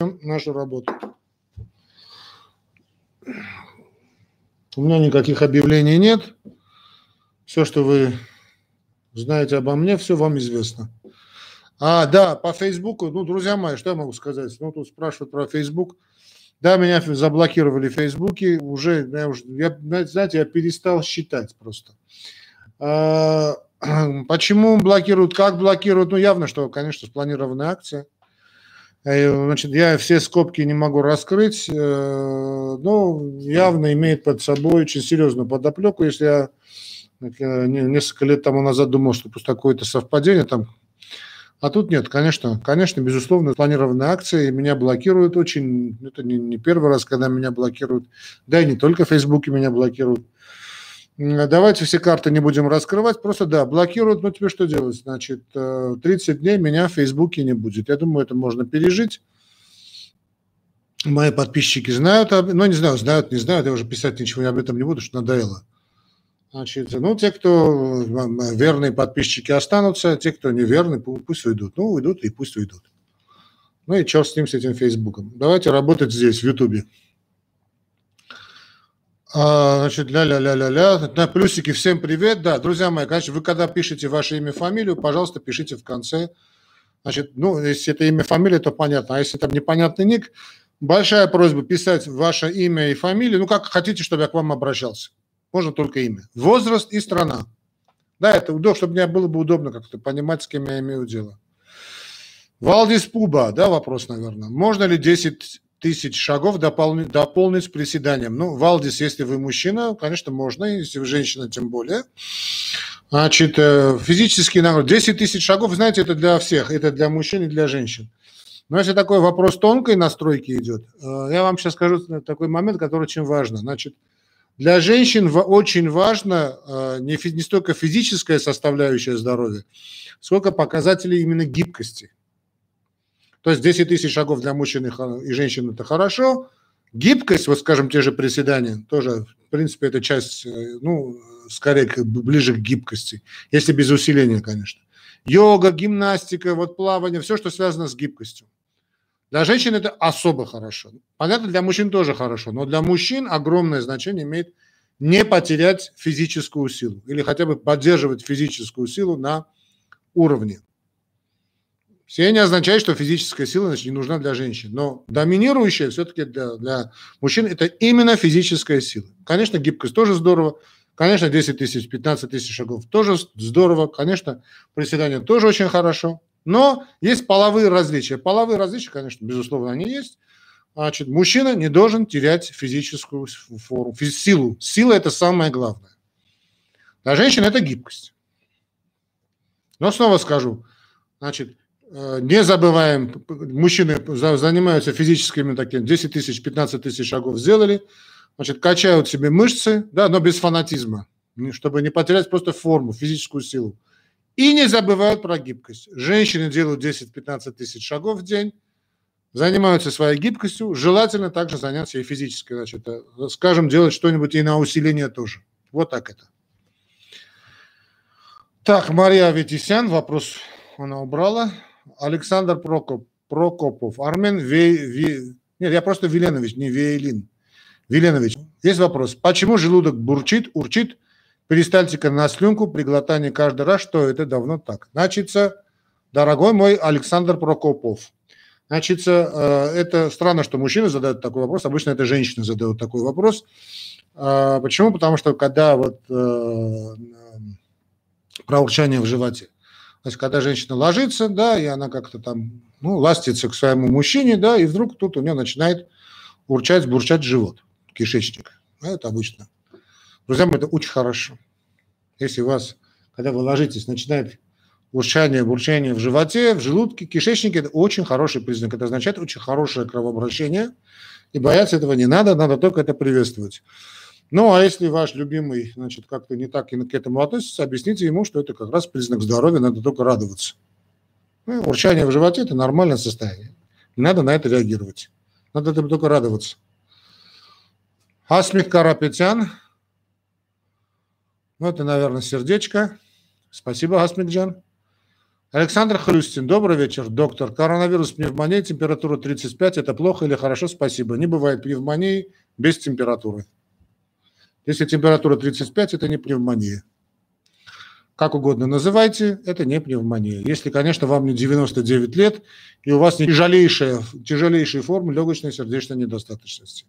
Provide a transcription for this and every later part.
нашу работу. У меня никаких объявлений нет. Все, что вы знаете обо мне, все вам известно. А, да, по Фейсбуку. Ну, друзья мои, что я могу сказать? Ну, тут спрашивают про Фейсбук. Да, меня заблокировали в Фейсбуке. Знаете, я перестал считать просто. Почему блокируют, как блокируют? Ну, явно, что, конечно, спланированная акция. Значит, я все скобки не могу раскрыть, но явно имеет под собой очень серьезную подоплеку. Если я несколько лет тому назад думал, что такое-то совпадение там. А тут нет, конечно, безусловно, планированная акция, и меня блокируют очень, это не первый раз, когда меня блокируют, да и не только в Фейсбуке меня блокируют. Давайте все карты не будем раскрывать, просто, да, блокируют, но тебе что делать? Значит, 30 дней меня в Фейсбуке не будет. Я думаю, это можно пережить. Мои подписчики знают, ну, не знаю, знают, не знают, я уже писать ничего об этом не буду, что надоело. Значит, ну, те, кто верные подписчики, останутся, те, кто неверны, пусть уйдут. Ну, уйдут и пусть уйдут. Ну, и черт с ним, с этим Фейсбуком. Давайте работать здесь, в Ютубе. Значит, ля-ля-ля-ля-ля. На плюсики всем привет. Да, друзья мои, конечно, вы когда пишете ваше имя, фамилию, пожалуйста, пишите в конце. Значит, ну, если это имя, фамилия, то понятно. А если там непонятный ник, большая просьба писать ваше имя и фамилию. Ну, как хотите, чтобы я к вам обращался. Можно только имя. Возраст и страна. Да, это удобно, чтобы мне было бы удобно как-то понимать, с кем я имею дело. Валдис Пуба, да, вопрос, наверное. Можно ли 10 тысяч шагов дополнить приседанием? Ну, Валдис, если вы мужчина, конечно, можно, если вы женщина, тем более. Значит, физический нагруз. 10 тысяч шагов, знаете, это для всех, это для мужчин и для женщин. Но если такой вопрос тонкой настройки идет, я вам сейчас скажу такой момент, который очень важен. Значит, для женщин очень важно не столько физическая составляющая здоровья, сколько показатели именно гибкости. То есть 10 тысяч шагов для мужчин и женщин – это хорошо. Гибкость, вот скажем, те же приседания, тоже, в принципе, это часть, ну, скорее, ближе к гибкости, если без усиления, конечно. Йога, гимнастика, вот плавание, все, что связано с гибкостью. Для женщин это особо хорошо. Понятно, для мужчин тоже хорошо, но для мужчин огромное значение имеет не потерять физическую силу или хотя бы поддерживать физическую силу на уровне. Все не означает, что физическая сила, значит, не нужна для женщин, но доминирующая все-таки для мужчин это именно физическая сила. Конечно, гибкость тоже здорово, конечно, 10 тысяч, 15 тысяч шагов тоже здорово, конечно, приседания тоже очень хорошо. Но есть половые различия. Половые различия, конечно, безусловно, они есть. Значит, мужчина не должен терять физическую форму, силу. Сила – это самое главное. Для женщин это гибкость. Но снова скажу, значит, не забываем, мужчины занимаются физическими такими, 10 тысяч, 15 тысяч шагов сделали, значит, качают себе мышцы, да, но без фанатизма, чтобы не потерять просто форму, физическую силу. И не забывают про гибкость. Женщины делают 10-15 тысяч шагов в день, занимаются своей гибкостью, желательно также заняться и физической. Значит, скажем, делать что-нибудь и на усиление тоже. Вот так это. Так, Мария Аветисян, вопрос она убрала. Александр Прокопов. Армен Нет, я просто Веленович, не Вейлин. Веленович. Есть вопрос. Почему желудок бурчит, урчит? Перистальтика на слюнку, при глотании каждый раз, что это давно так. Значит, дорогой мой Александр Прокопов, значит, это странно, что мужчины задают такой вопрос, обычно это женщины задают такой вопрос. Почему? Потому что когда вот про урчание в животе, значит, когда женщина ложится, да, и она как-то там, ну, ластится к своему мужчине, да, и вдруг тут у нее начинает урчать, бурчать живот, кишечник. Это обычно. Друзья мои, это очень хорошо. Если у вас, когда вы ложитесь, начинает урчание, бурчание в животе, в желудке, кишечнике, это очень хороший признак. Это означает очень хорошее кровообращение. И бояться этого не надо, надо только это приветствовать. Ну, а если ваш любимый, значит, как-то не так и к этому относится, объясните ему, что это как раз признак здоровья, надо только радоваться. Ну, урчание в животе – это нормальное состояние. Не надо на это реагировать. Надо этому только радоваться. Асмик Карапетян. Ну, это, наверное, сердечко. Спасибо, Асмикджан. Александр Хрюстин. Добрый вечер, доктор. Коронавирус, пневмония, температура 35. Это плохо или хорошо? Спасибо. Не бывает пневмонии без температуры. Если температура 35, это не пневмония. Как угодно называйте, это не пневмония. Если, конечно, вам не 99 лет, и у вас не тяжелейшие формы легочной сердечной недостаточности.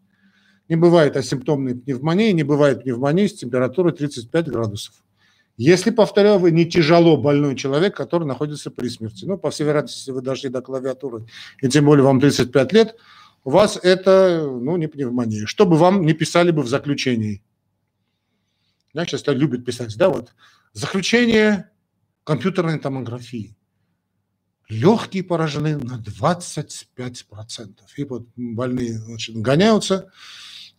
Не бывает асимптомной пневмонии, не бывает пневмонии с температурой 35 градусов. Если, повторяю, вы не тяжело больной человек, который находится при смерти. Ну, по всей вероятности, если вы дошли до клавиатуры, и тем более вам 35 лет, у вас это, ну, не пневмония. Что бы вам не писали бы в заключении. Я сейчас любят писать, да, вот. Заключение компьютерной томографии. Легкие поражены на 25%. И вот больные, значит, гоняются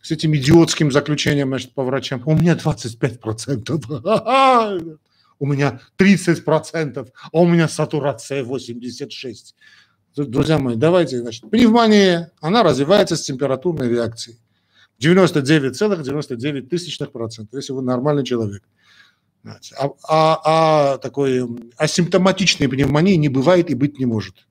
с этим идиотским заключением, значит, по врачам. У меня 25%. У меня 30%. А у меня сатурация 86%. Друзья мои, давайте, значит, пневмония, она развивается с температурной реакцией. 99,99%, если вы нормальный человек. Такой асимптоматичной пневмонии не бывает и быть не может.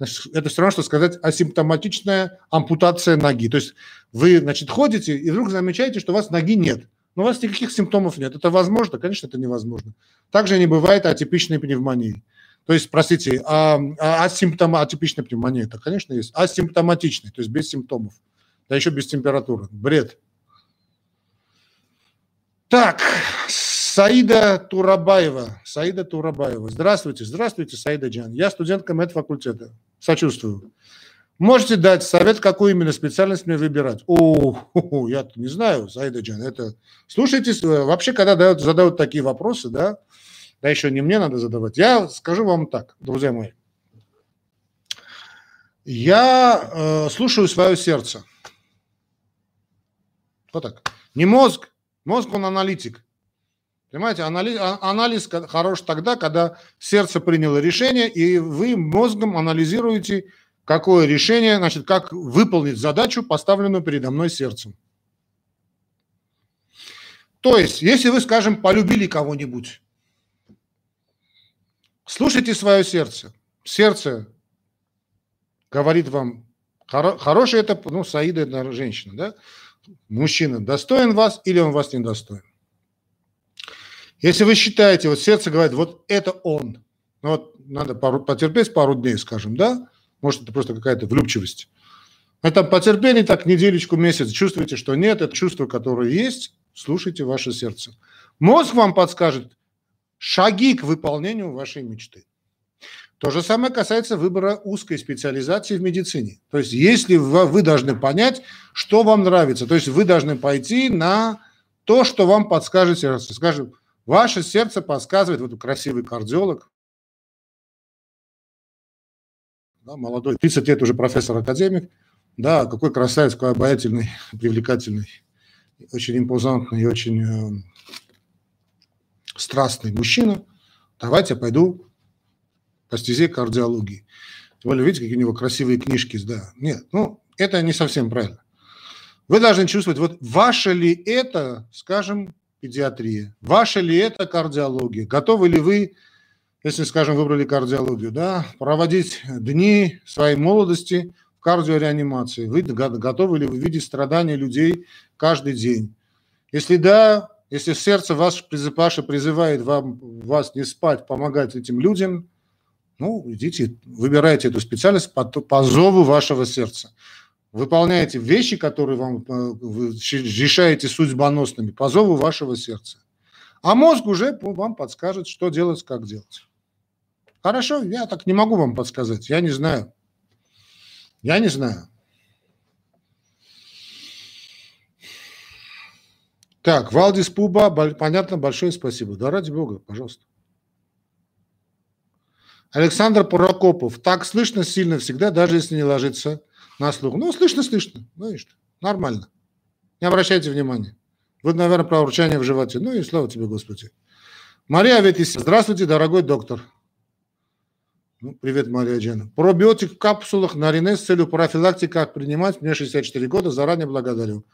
Это все равно, что сказать асимптоматичная ампутация ноги. То есть вы, значит, ходите и вдруг замечаете, что у вас ноги нет. Но у вас никаких симптомов нет. Это возможно? Конечно, это невозможно. Также не бывает атипичной пневмонии. То есть, простите, атипичная пневмония, это, конечно, есть. Асимптоматичная, то есть без симптомов. Да еще без температуры. Бред. Так, Саида Турабаева. Саида Турабаева. Здравствуйте, здравствуйте, Саида Джан. Я студентка медфакультета. Сочувствую. Можете дать совет, какую именно специальность мне выбирать? О, я не знаю, Саида Джан. Это... Слушайте, вообще, когда задают такие вопросы, да, да еще не мне надо задавать. Я скажу вам так, друзья мои. Я слушаю свое сердце. Вот так. Не мозг. Мозг, он аналитик. Понимаете, анализ хорош тогда, когда сердце приняло решение, и вы мозгом анализируете, какое решение, значит, как выполнить задачу, поставленную передо мной сердцем. То есть, если вы, скажем, полюбили кого-нибудь, слушайте свое сердце. Сердце говорит вам, хороший это, ну, Саида, это женщина, да? Мужчина достоин вас или он вас не достоин. Если вы считаете, вот сердце говорит, вот это он, ну, вот надо потерпеть пару дней, скажем, да, может, это просто какая-то влюбчивость. Это потерпели так неделечку, месяц, чувствуете, что нет, это чувство, которое есть, слушайте ваше сердце. Мозг вам подскажет шаги к выполнению вашей мечты. То же самое касается выбора узкой специализации в медицине. То есть, если вы должны понять, что вам нравится, то есть вы должны пойти на то, что вам подскажет сердце. Скажем, ваше сердце подсказывает, вот красивый кардиолог, да, молодой, 30 лет уже профессор-академик, да, какой красавец, какой обаятельный, привлекательный, очень импозантный и очень страстный мужчина. Давайте я пойду по стезе кардиологии. Тем более, видите, какие у него красивые книжки, да. Нет, ну, это не совсем правильно. Вы должны чувствовать, вот ваше ли это, скажем, педиатрия, ваша ли это кардиология, готовы ли вы, если, скажем, выбрали кардиологию, да, проводить дни своей молодости в кардиореанимации, вы готовы ли вы видеть страдания людей каждый день? Если да, если сердце ваше призывает вас не спать, помогать этим людям, ну, идите, выбирайте эту специальность по зову вашего сердца. Выполняете вещи, которые вы решаете судьбоносными, по зову вашего сердца. А мозг уже вам подскажет, что делать, как делать. Хорошо, я так не могу вам подсказать, я не знаю. Я не знаю. Так, Валдис Пуба, понятно, большое спасибо. Да ради бога, пожалуйста. Александр Прокопов. Так слышно сильно всегда, даже если не ложится на слух. Ну, слышно. Ну, и что? Нормально. Не обращайте внимания. Вы, наверное, про урчание в животе. Ну и слава тебе, Господи. Мария Аветис. Здравствуйте, дорогой доктор. Ну, привет, Мария Джена. Пробиотик в капсулах Нарине с целью профилактики, как принимать. Мне 64 года, заранее благодарю.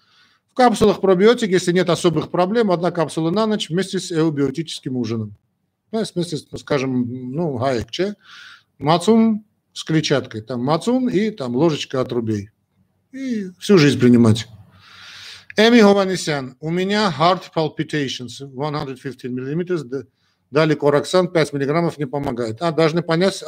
В капсулах пробиотик, если нет особых проблем, одна капсула на ночь вместе с эубиотическим ужином. в смысле, скажем, ну, гаекче, мацун с клетчаткой, там мацун и там ложечка отрубей. И всю жизнь принимать. Эми Хованисян, у меня heart palpitations, 115 мм, дали кораксан, 5 миллиграммов не помогает. А, должны понять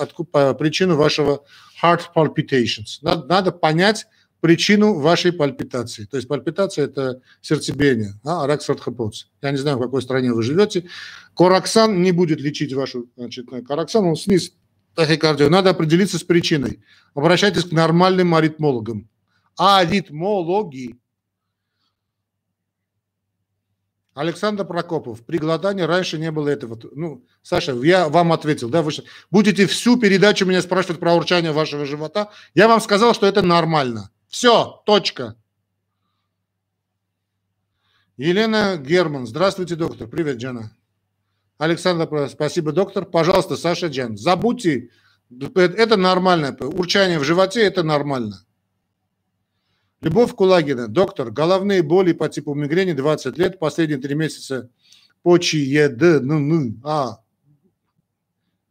причину вашего heart palpitations. Надо понять причину вашей пальпитации. То есть пальпитация – это сердцебиение, а рак-сартхопоц. Я не знаю, в какой стране вы живете. Кораксан не будет лечить вашу, значит, кораксан, он снизит тахикардию. Надо определиться с причиной. Обращайтесь к нормальным аритмологам. Аритмологи. Александр Прокопов. При голодании раньше не было этого. Ну, Саша, я вам ответил. Да, вы будете всю передачу меня спрашивать про урчание вашего живота. Я вам сказал, что это нормально. Все, точка. Елена Герман. Здравствуйте, доктор. Привет, Джана. Александр, спасибо, доктор. Пожалуйста, Саша, Джан. Забудьте. Это нормально. Урчание в животе – это нормально. Любовь Кулагина. Доктор, головные боли по типу мигрени, 20 лет, последние 3 месяца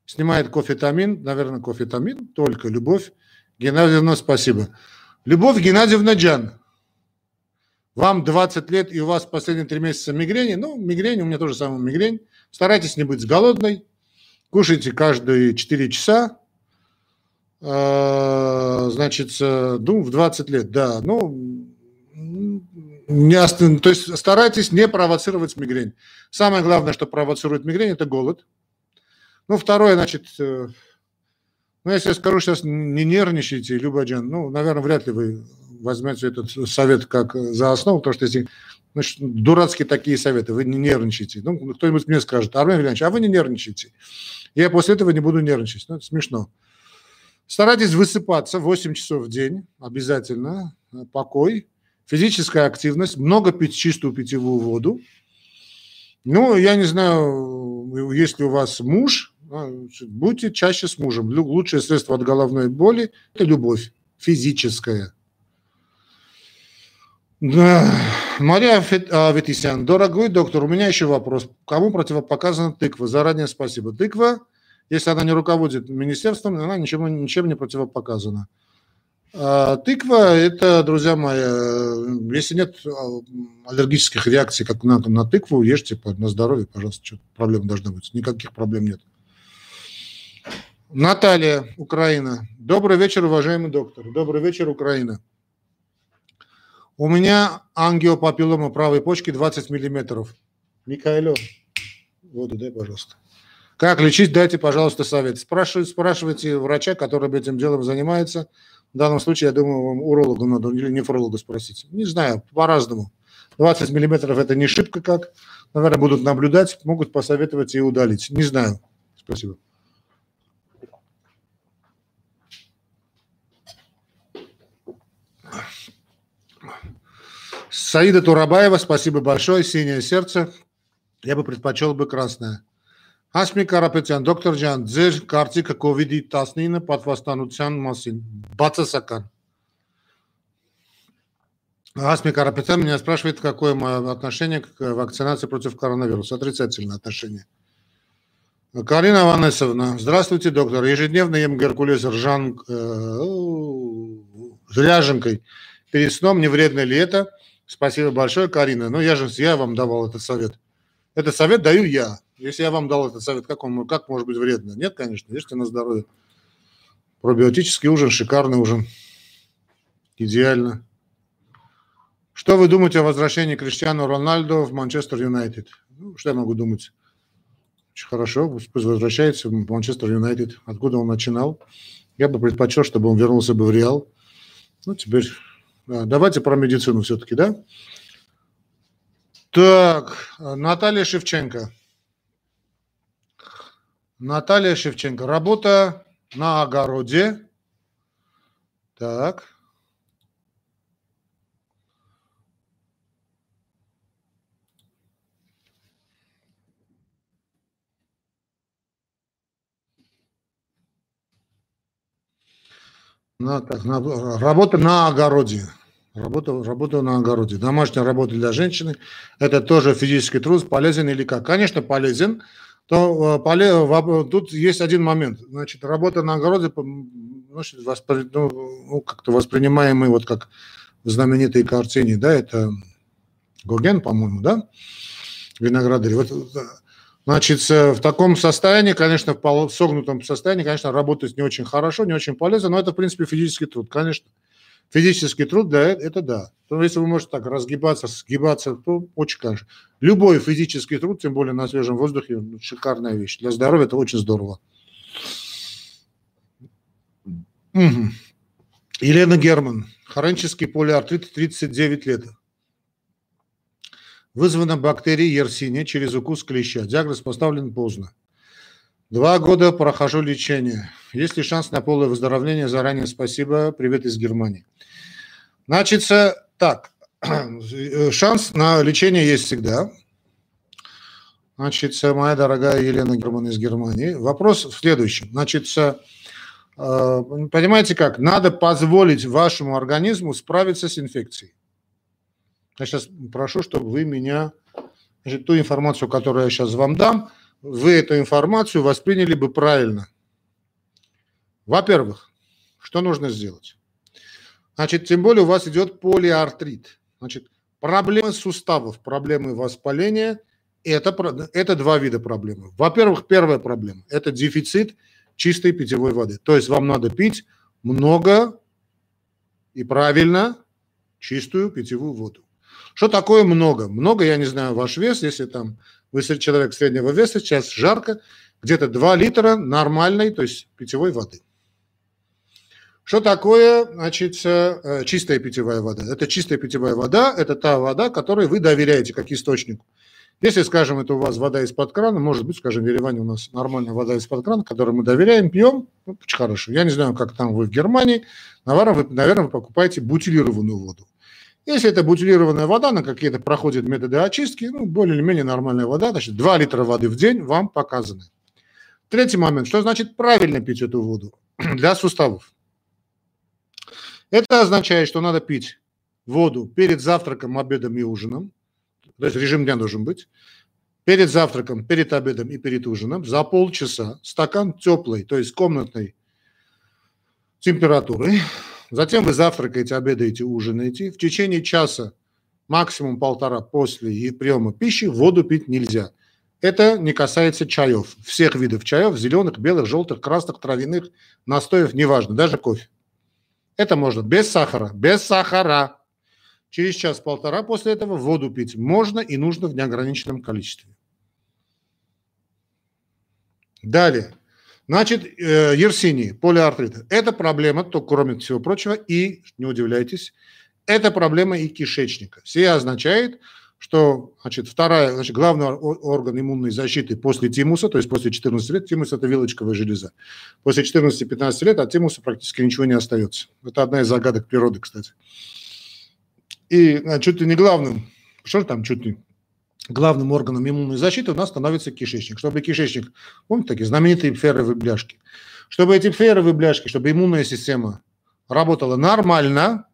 снимает кофетамин, наверное, кофетамин, только Любовь Геннадьевна, спасибо. Любовь Геннадьевна Джан, вам 20 лет и у вас последние 3 месяца мигрени, ну, мигрень, у меня тоже самая мигрень, старайтесь не быть голодной, кушайте каждые 4 часа, значит, ну, в 20 лет, да, ну, то есть старайтесь не провоцировать мигрень. Самое главное, что провоцирует мигрень, это голод. Ну, второе, значит, ну, если я скажу сейчас, не нервничайте, Люба Джан, ну, наверное, вряд ли вы возьмете этот совет как за основу, потому что если, значит, дурацкие такие советы, вы не нервничайте. Ну, кто-нибудь мне скажет, Армен Вильянович, а вы не нервничайте. Я после этого не буду нервничать, ну, это смешно. Старайтесь высыпаться 8 часов в день, обязательно, покой, физическая активность, много пить чистую питьевую воду. Ну, я не знаю, если у вас муж, будьте чаще с мужем. Лучшее средство от головной боли – это любовь физическая. Мария Аветисян, дорогой доктор, у меня еще вопрос. Кому противопоказана тыква? Заранее спасибо. Тыква. Если она не руководит министерством, она ничем не противопоказана. А тыква – это, друзья мои, если нет аллергических реакций, как на тыкву, ешьте на здоровье, пожалуйста, что-то проблем должно быть. Никаких проблем нет. Наталья Украина. Добрый вечер, уважаемый доктор. Добрый вечер, Украина. У меня ангиопапиллома правой почки 20 миллиметров. Михаилов, воду дай, пожалуйста. Как лечить? Дайте, пожалуйста, совет. Спрашивайте врача, который этим делом занимается. В данном случае, я думаю, вам урологу надо или нефрологу спросить. Не знаю, по-разному. 20 миллиметров – это не шибко как. Наверное, будут наблюдать, могут посоветовать и удалить. Не знаю. Спасибо. Саида Турабаева, спасибо большое. Синее сердце. Я бы предпочел бы красное. Асмик Карапетян, доктор Джан, ձեր կարծիքը COVID-ի 19 պատվաստանության մասին, բացասական. Асмик Карапетян меня спрашивает, какое мое отношение к вакцинации против коронавируса. Отрицательное отношение. Карина Аванесовна, здравствуйте, доктор. Ежедневно ем геркулес ряженкой перед сном. Не вредно ли это? Спасибо большое, Карина. Ну, я вам давал этот совет. Этот совет даю я. Если я вам дал этот совет, как может быть вредно? Нет, конечно, ешьте на здоровье. Пробиотический ужин, шикарный ужин. Идеально. Что вы думаете о возвращении Криштиану Роналду в Манчестер Юнайтед? Ну, что я могу думать? Очень хорошо, пусть возвращается в Манчестер Юнайтед. Откуда он начинал? Я бы предпочел, чтобы он вернулся бы в Реал. Ну, теперь давайте про медицину все-таки, да? Так, Наталья Шевченко. Наталья Шевченко. Работа на огороде. Так. Работа на огороде. Работа на огороде. Домашняя работа для женщины. Это тоже физический труд. Полезен или как? Конечно, полезен. то тут есть один момент. Значит, работа на огороде, значит, как-то воспринимаемый вот как в знаменитой картине, да, это Гоген, по-моему, да, виноградарь. Вот, значит, в таком состоянии, конечно, в согнутом состоянии, конечно, работать не очень хорошо, не очень полезно, но это, в принципе, физический труд, конечно. Физический труд, да, это да. Но если вы можете так разгибаться, сгибаться, то очень, конечно. Любой физический труд, тем более на свежем воздухе, шикарная вещь. Для здоровья это очень здорово. Угу. Елена Герман. Хронический полиартрит, 39 лет. Вызвана бактерией Ерсиния через укус клеща. Диагноз поставлен поздно. 2 года прохожу лечение. Есть ли шанс на полное выздоровление? Заранее спасибо. Привет из Германии. Значит, так, шанс на лечение есть всегда. Значит, моя дорогая Елена Герман из Германии. Вопрос в следующем. Значит, понимаете как? Надо позволить вашему организму справиться с инфекцией. Я сейчас прошу, чтобы вы меня, значит, ту информацию, которую я сейчас вам дам, вы эту информацию восприняли бы правильно. Во-первых, что нужно сделать? Значит, тем более у вас идет полиартрит. Значит, проблемы суставов, проблемы воспаления – это 2 вида проблемы. Во-первых, первая проблема – это дефицит чистой питьевой воды. То есть вам надо пить много и правильно чистую питьевую воду. Что такое много? Много, я не знаю, ваш вес, если там... Вы человек среднего веса, сейчас жарко, где-то 2 литра нормальной, то есть питьевой воды. Что такое, значит, чистая питьевая вода? Это чистая питьевая вода, это та вода, которой вы доверяете как источнику. Если, скажем, это у вас вода из-под крана, может быть, скажем, в Ереване у нас нормальная вода из-под крана, которой мы доверяем, пьем, ну, очень хорошо. Я не знаю, как там вы в Германии, наверное, вы покупаете бутилированную воду. Если это бутилированная вода, она какие-то проходит методы очистки, ну, более или менее нормальная вода, значит, 2 литра воды в день вам показаны. Третий момент. Что значит правильно пить эту воду для суставов? Это означает, что надо пить воду перед завтраком, обедом и ужином. То есть режим дня должен быть. Перед завтраком, перед обедом и перед ужином за полчаса стакан теплой, то есть комнатной температуры. Затем вы завтракаете, обедаете, ужинаете. В течение часа, максимум 1,5 после приема пищи, воду пить нельзя. Это не касается чаев. Всех видов чаев, зеленых, белых, желтых, красных, травяных, настоев, неважно, даже кофе. Это можно без сахара. Без сахара. Через час-1,5 после этого воду пить можно и нужно в неограниченном количестве. Далее. Значит, Ерсиния, полиартрит. Это проблема, то, кроме всего прочего, и, не удивляйтесь, это проблема и кишечника. Все означает, что, значит, главный орган иммунной защиты после тимуса, то есть после 14 лет, тимус – это вилочковая железа. После 14-15 лет от тимуса практически ничего не остается. Это одна из загадок природы, кстати. И чуть ли не главным, что там чуть ли главным органом иммунной защиты у нас становится кишечник. Чтобы кишечник, помните, такие знаменитые феровые бляшки. Чтобы эти феровые бляшки, чтобы иммунная система работала нормально,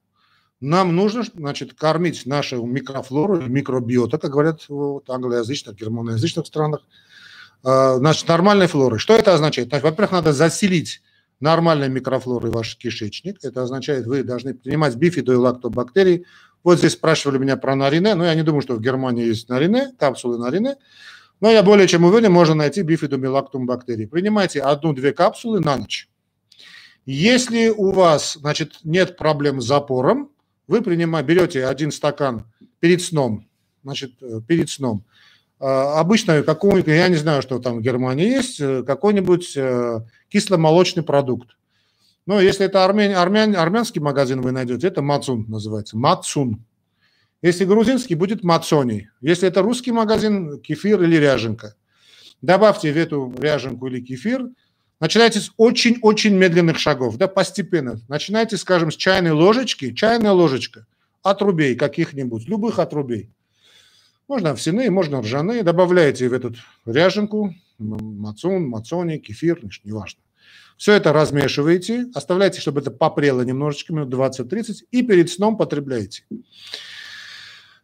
нам нужно, значит, кормить нашу микрофлору, микробиота, как говорят в англоязычных, германоязычных странах, значит, нормальной флорой. Что это означает? Во-первых, надо заселить нормальной микрофлорой ваш кишечник. Это означает, вы должны принимать бифидо- и лактобактерии. Вот здесь спрашивали меня про Нарине, но я не думаю, что в Германии есть Нарине, капсулы Нарине, но я более чем уверен, можно найти бифидомилактум бактерии. Принимайте 1-2 капсулы на ночь. Если у вас, значит, нет проблем с запором, вы берете 1 стакан перед сном, значит, перед сном. Обычно какого-нибудь, я не знаю, что там в Германии есть, какой-нибудь кисломолочный продукт. Но если это армянский магазин вы найдете, это мацун называется. Мацун. Если грузинский, будет мацони. Если это русский магазин, кефир или ряженка. Добавьте в эту ряженку или кефир. Начинайте с очень-очень медленных шагов, да, постепенно. Начинайте, скажем, с чайной ложечки. Чайная ложечка отрубей каких-нибудь, любых отрубей. Можно овсяные, можно ржаные. Добавляйте в эту ряженку мацун, мацони, кефир, неважно. Все это размешиваете, оставляйте, чтобы это попрело немножечко, минут 20-30, и перед сном потребляете.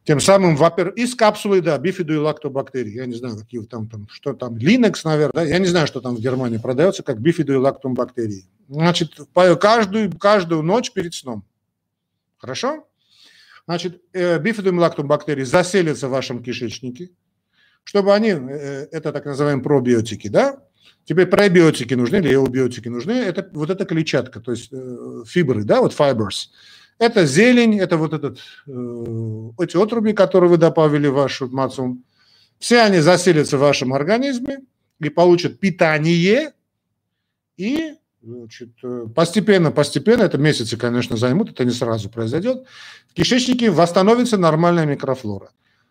Тем самым, во-первых, из капсулы, да, бифиду и лактобактерии. Я не знаю, какие там, что там, Линекс, наверное, да? Я не знаю, что там в Германии продается, как бифиду и лактобактерии. Значит, каждую ночь перед сном. Хорошо? Значит, бифиду и лактобактерии заселятся в вашем кишечнике, чтобы они, это так называемые пробиотики, да? Тебе пробиотики нужны или эубиотики нужны, это вот эта клетчатка, то есть фибры, да, вот fibers. Это зелень, это вот эти отруби, которые вы добавили в вашу мацу. Все они заселятся в вашем организме и получат питание. И значит, постепенно, это месяцы, конечно, займут, это не сразу произойдет, в кишечнике восстановится нормальная микрофлора.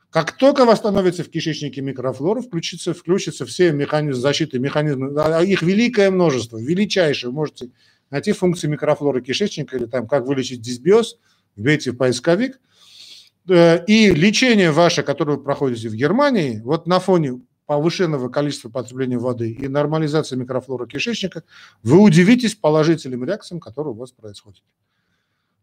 Как только восстановится в кишечнике микрофлора, включатся все механизмы защиты, механизмы, их великое множество, величайшее, можете найти функции микрофлоры кишечника или там как вылечить дисбиоз, вбейте в поисковик. И лечение ваше, которое вы проходите в Германии, вот на фоне повышенного количества потребления воды и нормализации микрофлоры кишечника, вы удивитесь положительным реакциям, которые у вас происходят.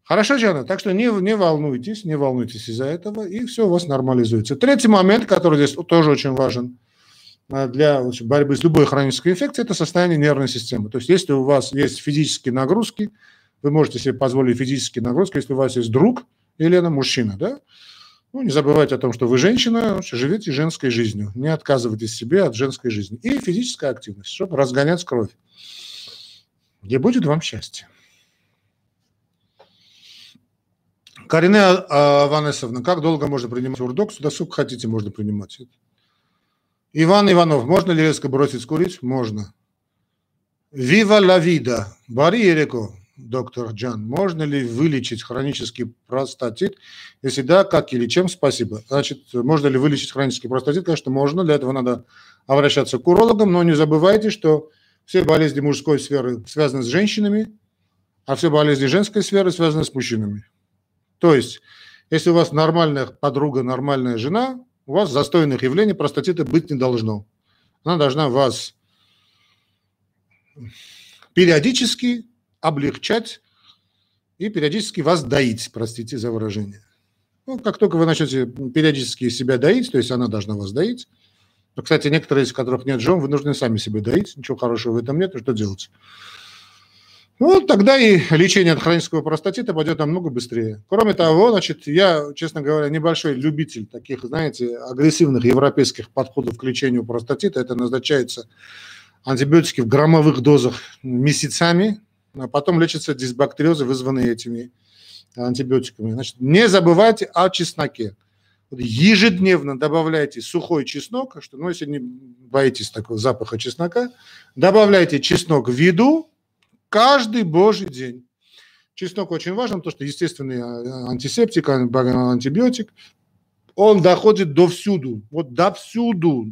Хорошо, Жанна, так что не волнуйтесь из-за этого, и все у вас нормализуется. Третий момент, который здесь тоже очень важен для борьбы с любой хронической инфекцией, это состояние нервной системы. То есть если у вас есть физические нагрузки, вы можете себе позволить физические нагрузки, если у вас есть друг, Елена, мужчина, да? Ну, не забывайте о том, что вы женщина, живите женской жизнью, не отказывайтесь себе от женской жизни. И физическая активность, чтобы разгонять кровь. Где будет вам счастье. Карина Аванесовна, как долго можно принимать урдокс? Да сколько хотите, можно принимать. Иван Иванов, можно ли резко бросить курить? Можно. Вива ла вида. Бари реку, доктор Джан. Можно ли вылечить хронический простатит? Если да, как или чем? Спасибо. Значит, можно ли вылечить хронический простатит? Конечно, можно. Для этого надо обращаться к урологам. Но не забывайте, что все болезни мужской сферы связаны с женщинами, а все болезни женской сферы связаны с мужчинами. То есть, если у вас нормальная подруга, нормальная жена, у вас застойных явлений простатита быть не должно. Она должна вас периодически облегчать и периодически вас доить, простите за выражение. Ну, как только вы начнете периодически себя доить, то есть она должна вас доить. Но, кстати, некоторые из которых нет жен, вы нужны сами себя доить, ничего хорошего в этом нет, что делать? Ну, тогда и лечение от хронического простатита пойдет намного быстрее. Кроме того, значит, я, честно говоря, небольшой любитель таких, знаете, агрессивных европейских подходов к лечению простатита. Это назначаются антибиотики в граммовых дозах месяцами, а потом лечатся дисбактериозы, вызванные этими антибиотиками. Значит, не забывайте о чесноке. Ежедневно добавляйте сухой чеснок, что, ну, если не боитесь такого запаха чеснока, добавляйте чеснок в еду, каждый божий день. Чеснок очень важен, потому что естественный антисептик, антибиотик, он доходит до всюду. Вот до всюду.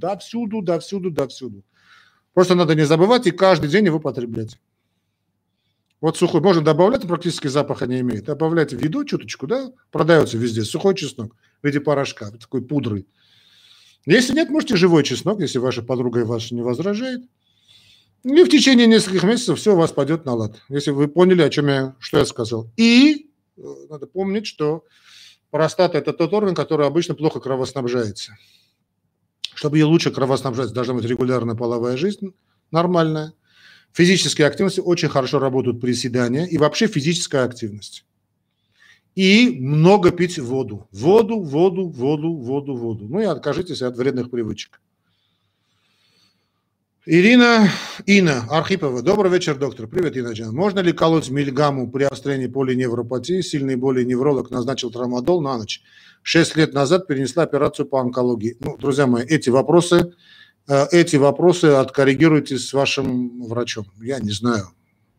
Просто надо не забывать и каждый день его потреблять. Вот сухой, можно добавлять, практически запаха не имеет. Добавляйте в еду чуточку, да, продается везде сухой чеснок в виде порошка, такой пудры. Если нет, можете живой чеснок, если ваша подруга и ваша не возражает. И в течение нескольких месяцев все у вас пойдет на лад. Если вы поняли, о чем что я сказал. И надо помнить, что простата – это тот орган, который обычно плохо кровоснабжается. Чтобы ее лучше кровоснабжать, должна быть регулярная половая жизнь, нормальная. Физические активности очень хорошо работают, приседания и вообще физическая активность. И много пить воду. Воду. Ну и откажитесь от вредных привычек. Ирина Архипова. Добрый вечер, доктор. Привет, Ирина. Можно ли колоть мильгамму при обострении полиневропатии? Сильной боли невролог назначил трамадол на ночь. 6 лет назад перенесла операцию по онкологии. Ну, друзья мои, эти вопросы откорректируйте с вашим врачом. Я не знаю.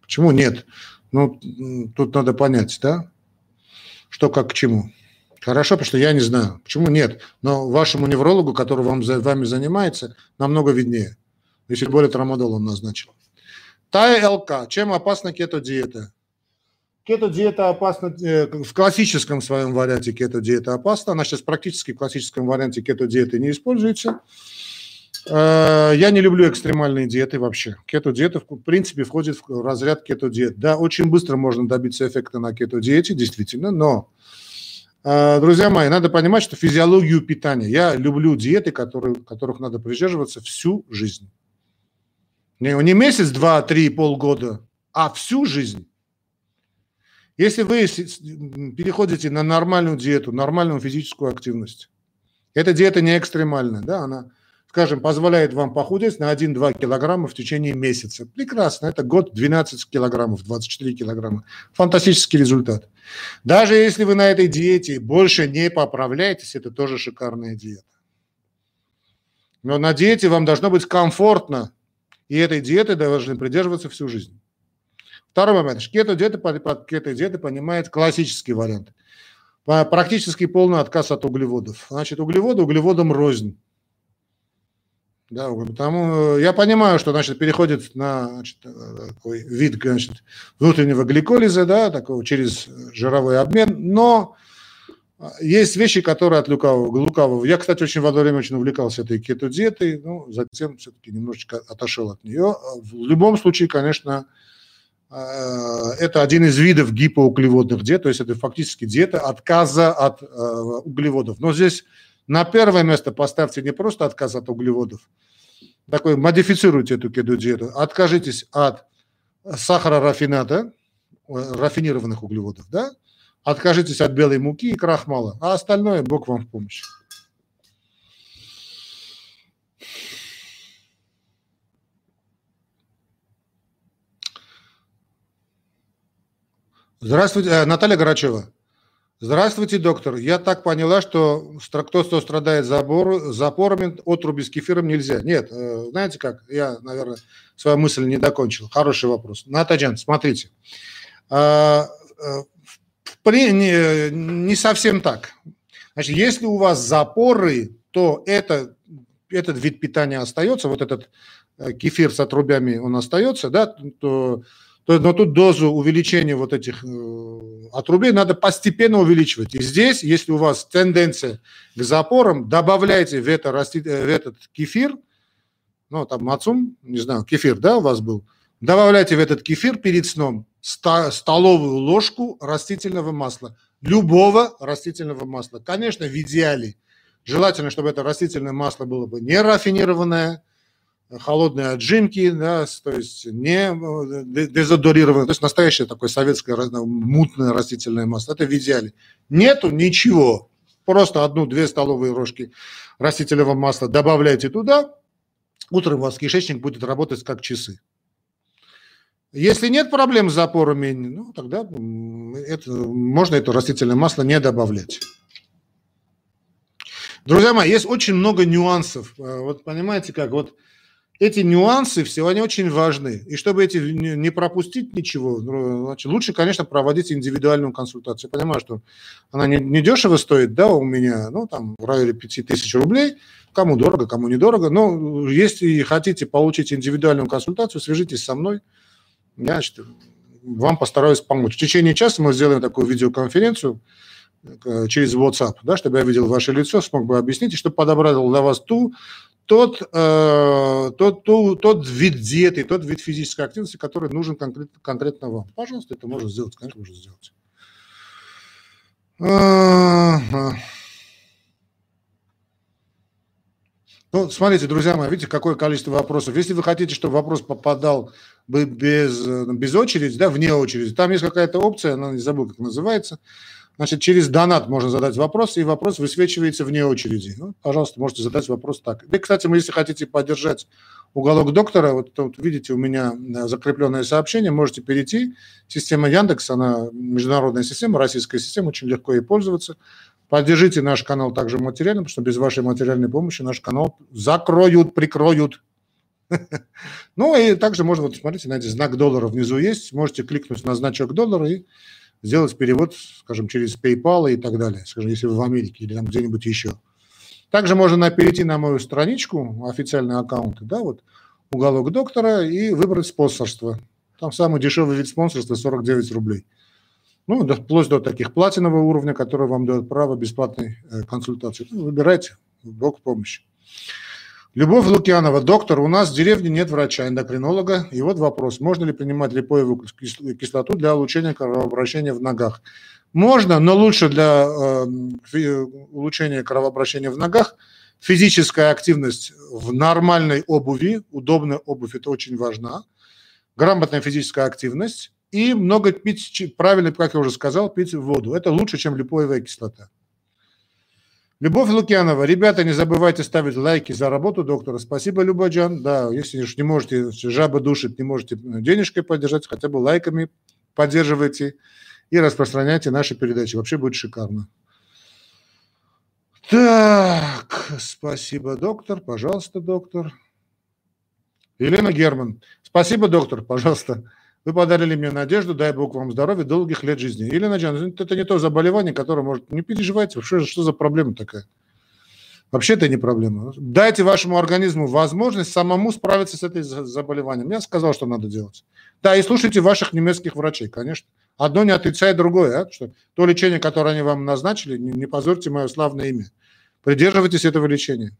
Почему нет? Ну, тут надо понять, да? Что как к чему. Хорошо, потому что я не знаю. Почему нет? Но вашему неврологу, который вами занимается, намного виднее. Если более трамадол он назначил. Тая ЛК. Чем опасна кето-диета? Кето-диета опасна в классическом своем варианте. Кето-диета опасна. Она сейчас практически в классическом варианте кето-диеты не используется. Я не люблю экстремальные диеты вообще. Кето-диета в принципе входит в разряд кето-диет. Да, очень быстро можно добиться эффекта на кето-диете, действительно, но Друзья мои, надо понимать, что физиологию питания. Я люблю диеты, которых надо придерживаться всю жизнь. Не месяц, два, три, полгода, а всю жизнь. Если вы переходите на нормальную диету, нормальную физическую активность, эта диета не экстремальная, да, она, скажем, позволяет вам похудеть на 1-2 килограмма в течение месяца. Прекрасно, это год 12 килограммов, 24 килограмма. Фантастический результат. Даже если вы на этой диете больше не поправляетесь, это тоже шикарная диета. Но на диете вам должно быть комфортно, и этой диеты должны придерживаться всю жизнь. Второй момент. Кето-диета, под кето-диетой понимает классический вариант. Практически полный отказ от углеводов. Значит, углеводы углеводам рознь. Да, потому я понимаю, что, значит, переходит на, значит, такой вид, значит, внутреннего гликолиза, да, такого через жировой обмен, но есть вещи, которые от лукавого. Я, кстати, очень в одно время очень увлекался этой кето-диетой, но затем все-таки немножечко отошел от нее. В любом случае, конечно, это один из видов гипоуглеводных диет, то есть это фактически диета отказа от углеводов. Но здесь на первое место поставьте не просто отказ от углеводов, такой, модифицируйте эту кето-диету, откажитесь от сахара рафината, рафинированных углеводов, да? Откажитесь от белой муки и крахмала, а остальное Бог вам в помощь. Здравствуйте, Наталья Горачева. Здравствуйте, доктор. Я так поняла, что кто страдает запорами, отруби с кефиром нельзя. Нет, знаете как, я, наверное, свою мысль не докончил. Хороший вопрос. Наталья, смотрите. Не совсем так. Значит, если у вас запоры, то этот вид питания остается, вот этот кефир с отрубями, он остается, да, но тут дозу увеличения вот этих отрубей надо постепенно увеличивать. И здесь, если у вас тенденция к запорам, добавляйте в этот кефир, ну, там, мацум, не знаю, кефир, да, у вас был, добавляйте в этот кефир перед сном столовую ложку растительного масла, любого растительного масла. Конечно, в идеале желательно, чтобы это растительное масло было бы не рафинированное, холодные отжимки, да, то есть не дезодорированное, то есть настоящее такое советское мутное растительное масло. Это в идеале. Нету ничего. Просто 1-2 столовые ложки растительного масла добавляйте туда. Утром у вас кишечник будет работать как часы. Если нет проблем с запорами, ну, тогда можно это растительное масло не добавлять. Друзья мои, есть очень много нюансов. Вот понимаете, как вот эти нюансы все, они очень важны. И чтобы эти не пропустить ничего, значит, лучше, конечно, проводить индивидуальную консультацию. Я понимаю, что она не дешево стоит, да, у меня, ну, там, в районе 5000 рублей. Кому дорого, кому недорого. Но если хотите получить индивидуальную консультацию, свяжитесь со мной. Я, значит, вам постараюсь помочь. В течение часа мы сделаем такую видеоконференцию через WhatsApp, да, чтобы я видел ваше лицо, смог бы объяснить, и чтобы подобрал для вас тот вид диеты, тот вид физической активности, который нужен конкретно вам. Пожалуйста, это можно сделать, конечно, можно сделать. Ну, смотрите, друзья мои, видите, какое количество вопросов. Если вы хотите, чтобы вопрос попадал без очереди, да, вне очереди, там есть какая-то опция, она не забыл, как называется. Значит, через донат можно задать вопрос, и вопрос высвечивается вне очереди. Ну, пожалуйста, можете задать вопрос так. И, кстати, если хотите поддержать уголок доктора, вот тут видите, у меня закрепленное сообщение, можете перейти. Система Яндекс, она международная система, российская система, очень легко ей пользоваться. Поддержите наш канал также материально, потому что без вашей материальной помощи наш канал закроют, прикроют. Ну и также можно, вот смотрите, знаете, знак доллара внизу есть, можете кликнуть на значок доллара и сделать перевод, скажем, через PayPal и так далее, скажем, если вы в Америке или там где-нибудь еще. Также можно перейти на мою страничку, официальный аккаунт, да, вот, уголок доктора, и выбрать спонсорство. Там самый дешевый вид спонсорства – 49 рублей. Ну, вплоть до таких платинового уровня, который вам дает право бесплатной консультации. Выбирайте, Бог помощи. Любовь Лукьянова. Доктор, у нас в деревне нет врача-эндокринолога. И вот вопрос, можно ли принимать липоевую кислоту для улучшения кровообращения в ногах? Можно, но лучше для улучшения кровообращения в ногах физическая активность в нормальной обуви, удобная обувь, это очень важно, грамотная физическая активность и много пить, правильно, как я уже сказал, пить воду. Это лучше, чем липоевая кислота. Любовь Лукьянова. Ребята, не забывайте ставить лайки за работу доктора. Спасибо, Любаджан. Да, если не можете, жаба душит, не можете денежкой поддержать, хотя бы лайками поддерживайте и распространяйте наши передачи. Вообще будет шикарно. Так, спасибо, доктор. Пожалуйста, доктор. Елена Герман. Спасибо, доктор, пожалуйста. Вы подарили мне надежду, дай Бог вам здоровья, долгих лет жизни. Елена Джан, это не то заболевание, которое может... Не переживайте, что за проблема такая? Вообще это не проблема. Дайте вашему организму возможность самому справиться с этим заболеванием. Я сказал, что надо делать. Да, и слушайте ваших немецких врачей, конечно. Одно не отрицает другое. А? Что то лечение, которое они вам назначили, не позорьте мое славное имя. Придерживайтесь этого лечения.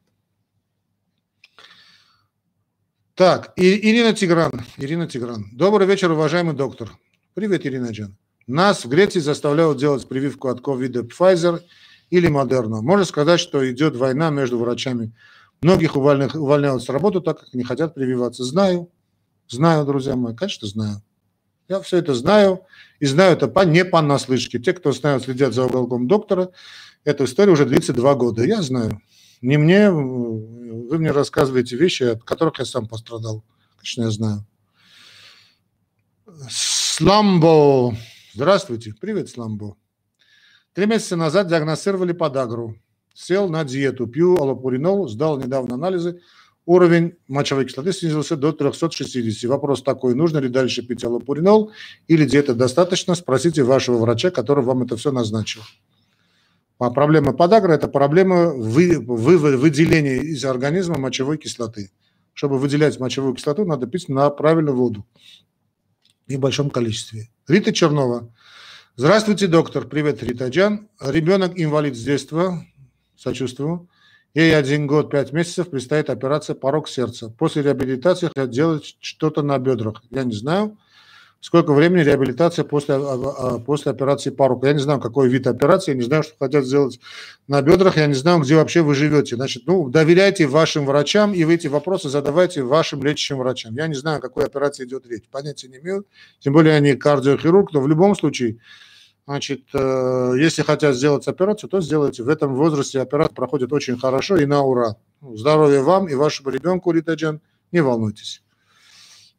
Так, Ирина Тигран. Добрый вечер, уважаемый доктор. Привет, Ирина Джан. Нас в Греции заставляют делать прививку от ковида Pfizer или Moderna. Можно сказать, что идет война между врачами. Многих увольняют с работы, так как не хотят прививаться. Знаю, друзья мои, конечно, знаю. Я все это знаю, и знаю это не понаслышке. Те, кто знают, следят за уголком доктора, эта история уже длится 2 года. Я знаю. Не мне, вы мне рассказываете вещи, от которых я сам пострадал. Конечно, я знаю. Сламбо. Здравствуйте. Привет, Сламбо. 3 месяца назад диагностировали подагру. Сел на диету, пью аллопуринол, сдал недавно анализы. Уровень мочевой кислоты снизился до 360. Вопрос такой, нужно ли дальше пить аллопуринол или диета достаточно? Спросите вашего врача, который вам это все назначил. Проблема подагры – это проблема выделения из организма мочевой кислоты. Чтобы выделять мочевую кислоту, надо пить на правильную воду и в большом количестве. Рита Чернова. Здравствуйте, доктор. Привет, Рита Джан. Ребенок инвалид с детства. Сочувствую. Ей 1 год 5 месяцев, предстоит операция «Порог сердца». После реабилитации хотят делать что-то на бедрах. Я не знаю. Сколько времени реабилитация после операции «Порог». Я не знаю, какой вид операции, я не знаю, что хотят сделать на бедрах, я не знаю, где вообще вы живете. Значит, доверяйте вашим врачам, и вы эти вопросы задавайте вашим лечащим врачам. Я не знаю, о какой операции идет речь, понятия не имею, тем более я не кардиохирург, но в любом случае, значит, если хотят сделать операцию, то сделайте. В этом возрасте операция проходит очень хорошо и на ура. Здоровья вам и вашему ребенку, Рита Джан, не волнуйтесь.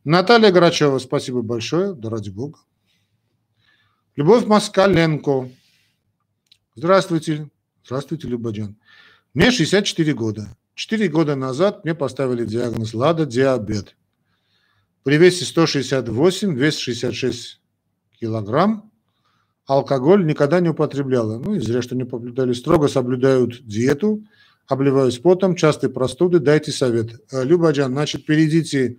Наталья Горачева, спасибо большое, да ради бога. Любовь Москаленко. Здравствуйте. Здравствуйте, Любаджан. Мне 64 года. 4 года назад мне поставили диагноз ЛАДА, диабет. При весе 168, вес 66 килограмм. Алкоголь никогда не употребляла. Ну и зря, что не поблюдали. Строго соблюдают диету. Обливаюсь потом, частые простуды. Дайте совет. Любаджан, значит, перейдите...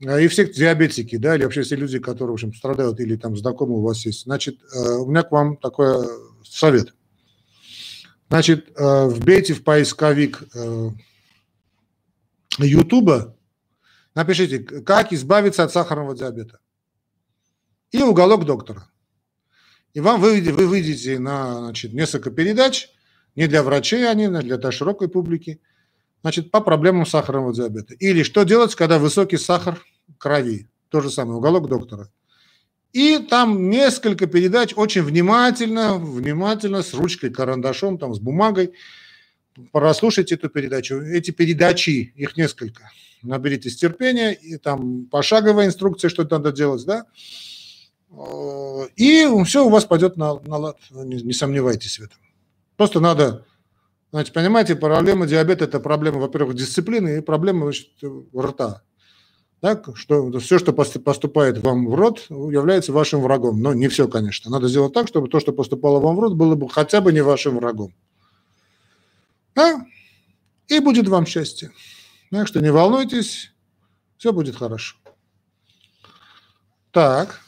И все диабетики, да, или вообще все люди, которые, в общем, страдают, или там знакомые у вас есть. Значит, у меня к вам такой совет. Значит, вбейте в поисковик Ютуба, напишите, как избавиться от сахарного диабета. И уголок доктора. И вам вы выйдете на, значит, несколько передач, не для врачей они, а для широкой публики. Значит, по проблемам сахарного диабета. Или что делать, когда высокий сахар в крови. То же самое, уголок доктора. И там несколько передач очень внимательно, с ручкой, карандашом, там, с бумагой. Прослушайте эту передачу. Эти передачи, их несколько. Наберитесь терпения, и там пошаговая инструкция, что надо делать, да. И все у вас пойдет на лад. Не сомневайтесь в этом. Просто надо... Значит, понимаете, проблема диабета – это проблема, во-первых, дисциплины и проблема, значит, рта. Так, что все, что поступает вам в рот, является вашим врагом. Но не все, конечно. Надо сделать так, чтобы то, что поступало вам в рот, было бы хотя бы не вашим врагом. Да? И будет вам счастье. Так что не волнуйтесь, все будет хорошо. Так.